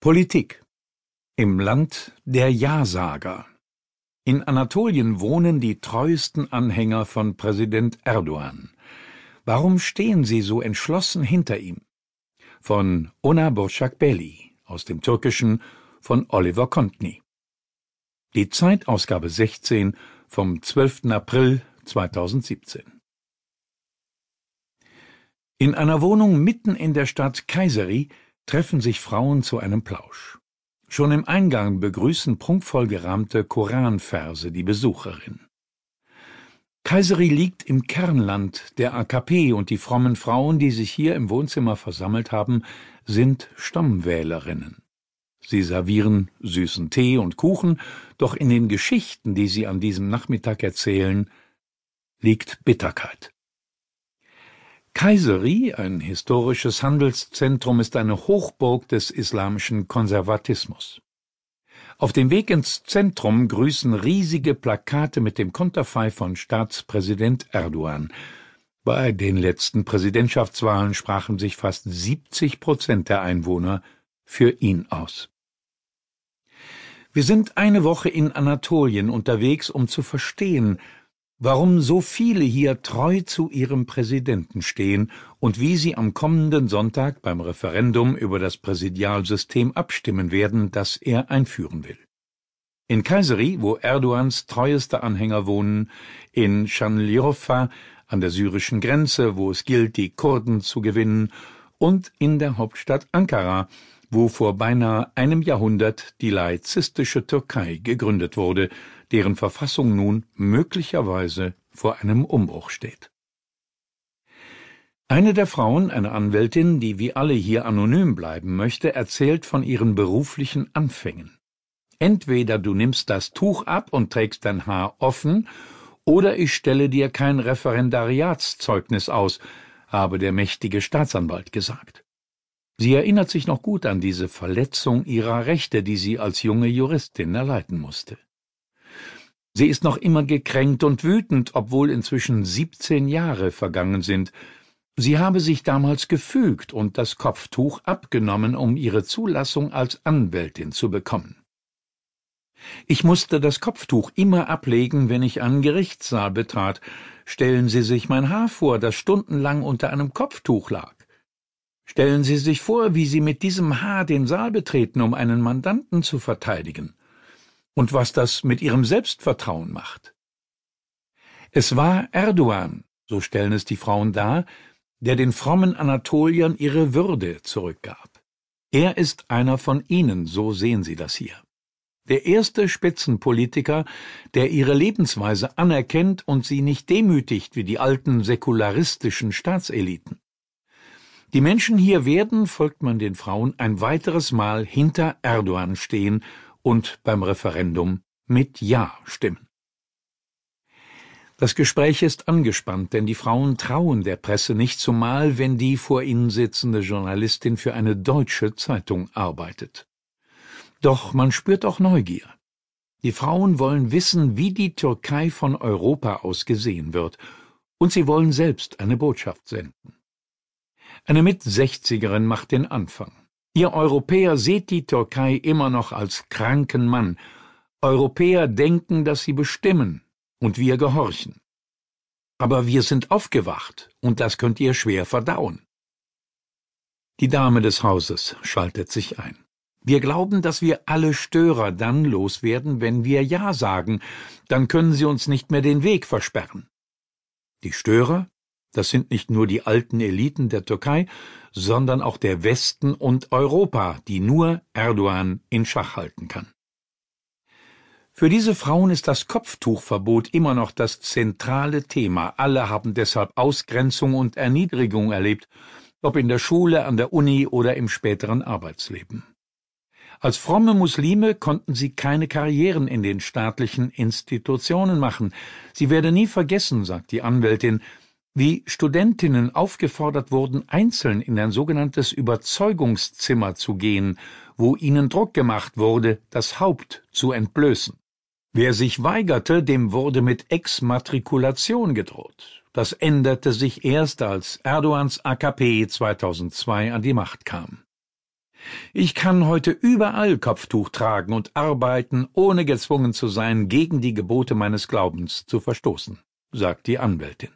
Politik. Im Land der Ja-Sager. In Anatolien wohnen die treuesten Anhänger von Präsident Erdogan. Warum stehen sie so entschlossen hinter ihm? Von Onur Bozacakbeli, aus dem Türkischen von Oliver Kontny. Die Zeitausgabe 16 vom 12. April 2017. In einer Wohnung mitten in der Stadt Kayseri treffen sich Frauen zu einem Plausch. Schon im Eingang begrüßen prunkvoll gerahmte Koranverse die Besucherin. Kayseri liegt im Kernland der AKP und die frommen Frauen, die sich hier im Wohnzimmer versammelt haben, sind Stammwählerinnen. Sie servieren süßen Tee und Kuchen, doch in den Geschichten, die sie an diesem Nachmittag erzählen, liegt Bitterkeit. Kayseri, ein historisches Handelszentrum, ist eine Hochburg des islamischen Konservatismus. Auf dem Weg ins Zentrum grüßen riesige Plakate mit dem Konterfei von Staatspräsident Erdogan. Bei den letzten Präsidentschaftswahlen sprachen sich fast 70% der Einwohner für ihn aus. Wir sind eine Woche in Anatolien unterwegs, um zu verstehen, warum so viele hier treu zu ihrem Präsidenten stehen und wie sie am kommenden Sonntag beim Referendum über das Präsidialsystem abstimmen werden, das er einführen will. In Kayseri, wo Erdogans treueste Anhänger wohnen, in Şanlıurfa an der syrischen Grenze, wo es gilt, die Kurden zu gewinnen, und in der Hauptstadt Ankara, wo vor beinahe einem Jahrhundert die laizistische Türkei gegründet wurde, deren Verfassung nun möglicherweise vor einem Umbruch steht. Eine der Frauen, eine Anwältin, die wie alle hier anonym bleiben möchte, erzählt von ihren beruflichen Anfängen. Entweder du nimmst das Tuch ab und trägst dein Haar offen, oder ich stelle dir kein Referendariatszeugnis aus, habe der mächtige Staatsanwalt gesagt. Sie erinnert sich noch gut an diese Verletzung ihrer Rechte, die sie als junge Juristin erleiden musste. Sie ist noch immer gekränkt und wütend, obwohl inzwischen 17 Jahre vergangen sind. Sie habe sich damals gefügt und das Kopftuch abgenommen, um ihre Zulassung als Anwältin zu bekommen. »Ich musste das Kopftuch immer ablegen, wenn ich einen Gerichtssaal betrat. Stellen Sie sich mein Haar vor, das stundenlang unter einem Kopftuch lag. Stellen Sie sich vor, wie Sie mit diesem Haar den Saal betreten, um einen Mandanten zu verteidigen. Und was das mit Ihrem Selbstvertrauen macht.« Es war Erdogan, so stellen es die Frauen dar, der den frommen Anatoliern ihre Würde zurückgab. Er ist einer von ihnen, so sehen sie das hier. Der erste Spitzenpolitiker, der ihre Lebensweise anerkennt und sie nicht demütigt wie die alten säkularistischen Staatseliten. Die Menschen hier werden, folgt man den Frauen, ein weiteres Mal hinter Erdogan stehen und beim Referendum mit Ja stimmen. Das Gespräch ist angespannt, denn die Frauen trauen der Presse nicht, zumal wenn die vor ihnen sitzende Journalistin für eine deutsche Zeitung arbeitet. Doch man spürt auch Neugier. Die Frauen wollen wissen, wie die Türkei von Europa aus gesehen wird, und sie wollen selbst eine Botschaft senden. Eine Mit-60erin macht den Anfang. Ihr Europäer seht die Türkei immer noch als kranken Mann. Europäer denken, dass sie bestimmen, und wir gehorchen. Aber wir sind aufgewacht, und das könnt ihr schwer verdauen. Die Dame des Hauses schaltet sich ein. Wir glauben, dass wir alle Störer dann loswerden, wenn wir Ja sagen. Dann können sie uns nicht mehr den Weg versperren. Die Störer? Das sind nicht nur die alten Eliten der Türkei, sondern auch der Westen und Europa, die nur Erdogan in Schach halten kann. Für diese Frauen ist das Kopftuchverbot immer noch das zentrale Thema. Alle haben deshalb Ausgrenzung und Erniedrigung erlebt, ob in der Schule, an der Uni oder im späteren Arbeitsleben. Als fromme Muslime konnten sie keine Karrieren in den staatlichen Institutionen machen. Sie werde nie vergessen, sagt die Anwältin, wie Studentinnen aufgefordert wurden, einzeln in ein sogenanntes Überzeugungszimmer zu gehen, wo ihnen Druck gemacht wurde, das Haupt zu entblößen. Wer sich weigerte, dem wurde mit Exmatrikulation gedroht. Das änderte sich erst, als Erdogans AKP 2002 an die Macht kam. Ich kann heute überall Kopftuch tragen und arbeiten, ohne gezwungen zu sein, gegen die Gebote meines Glaubens zu verstoßen, sagt die Anwältin.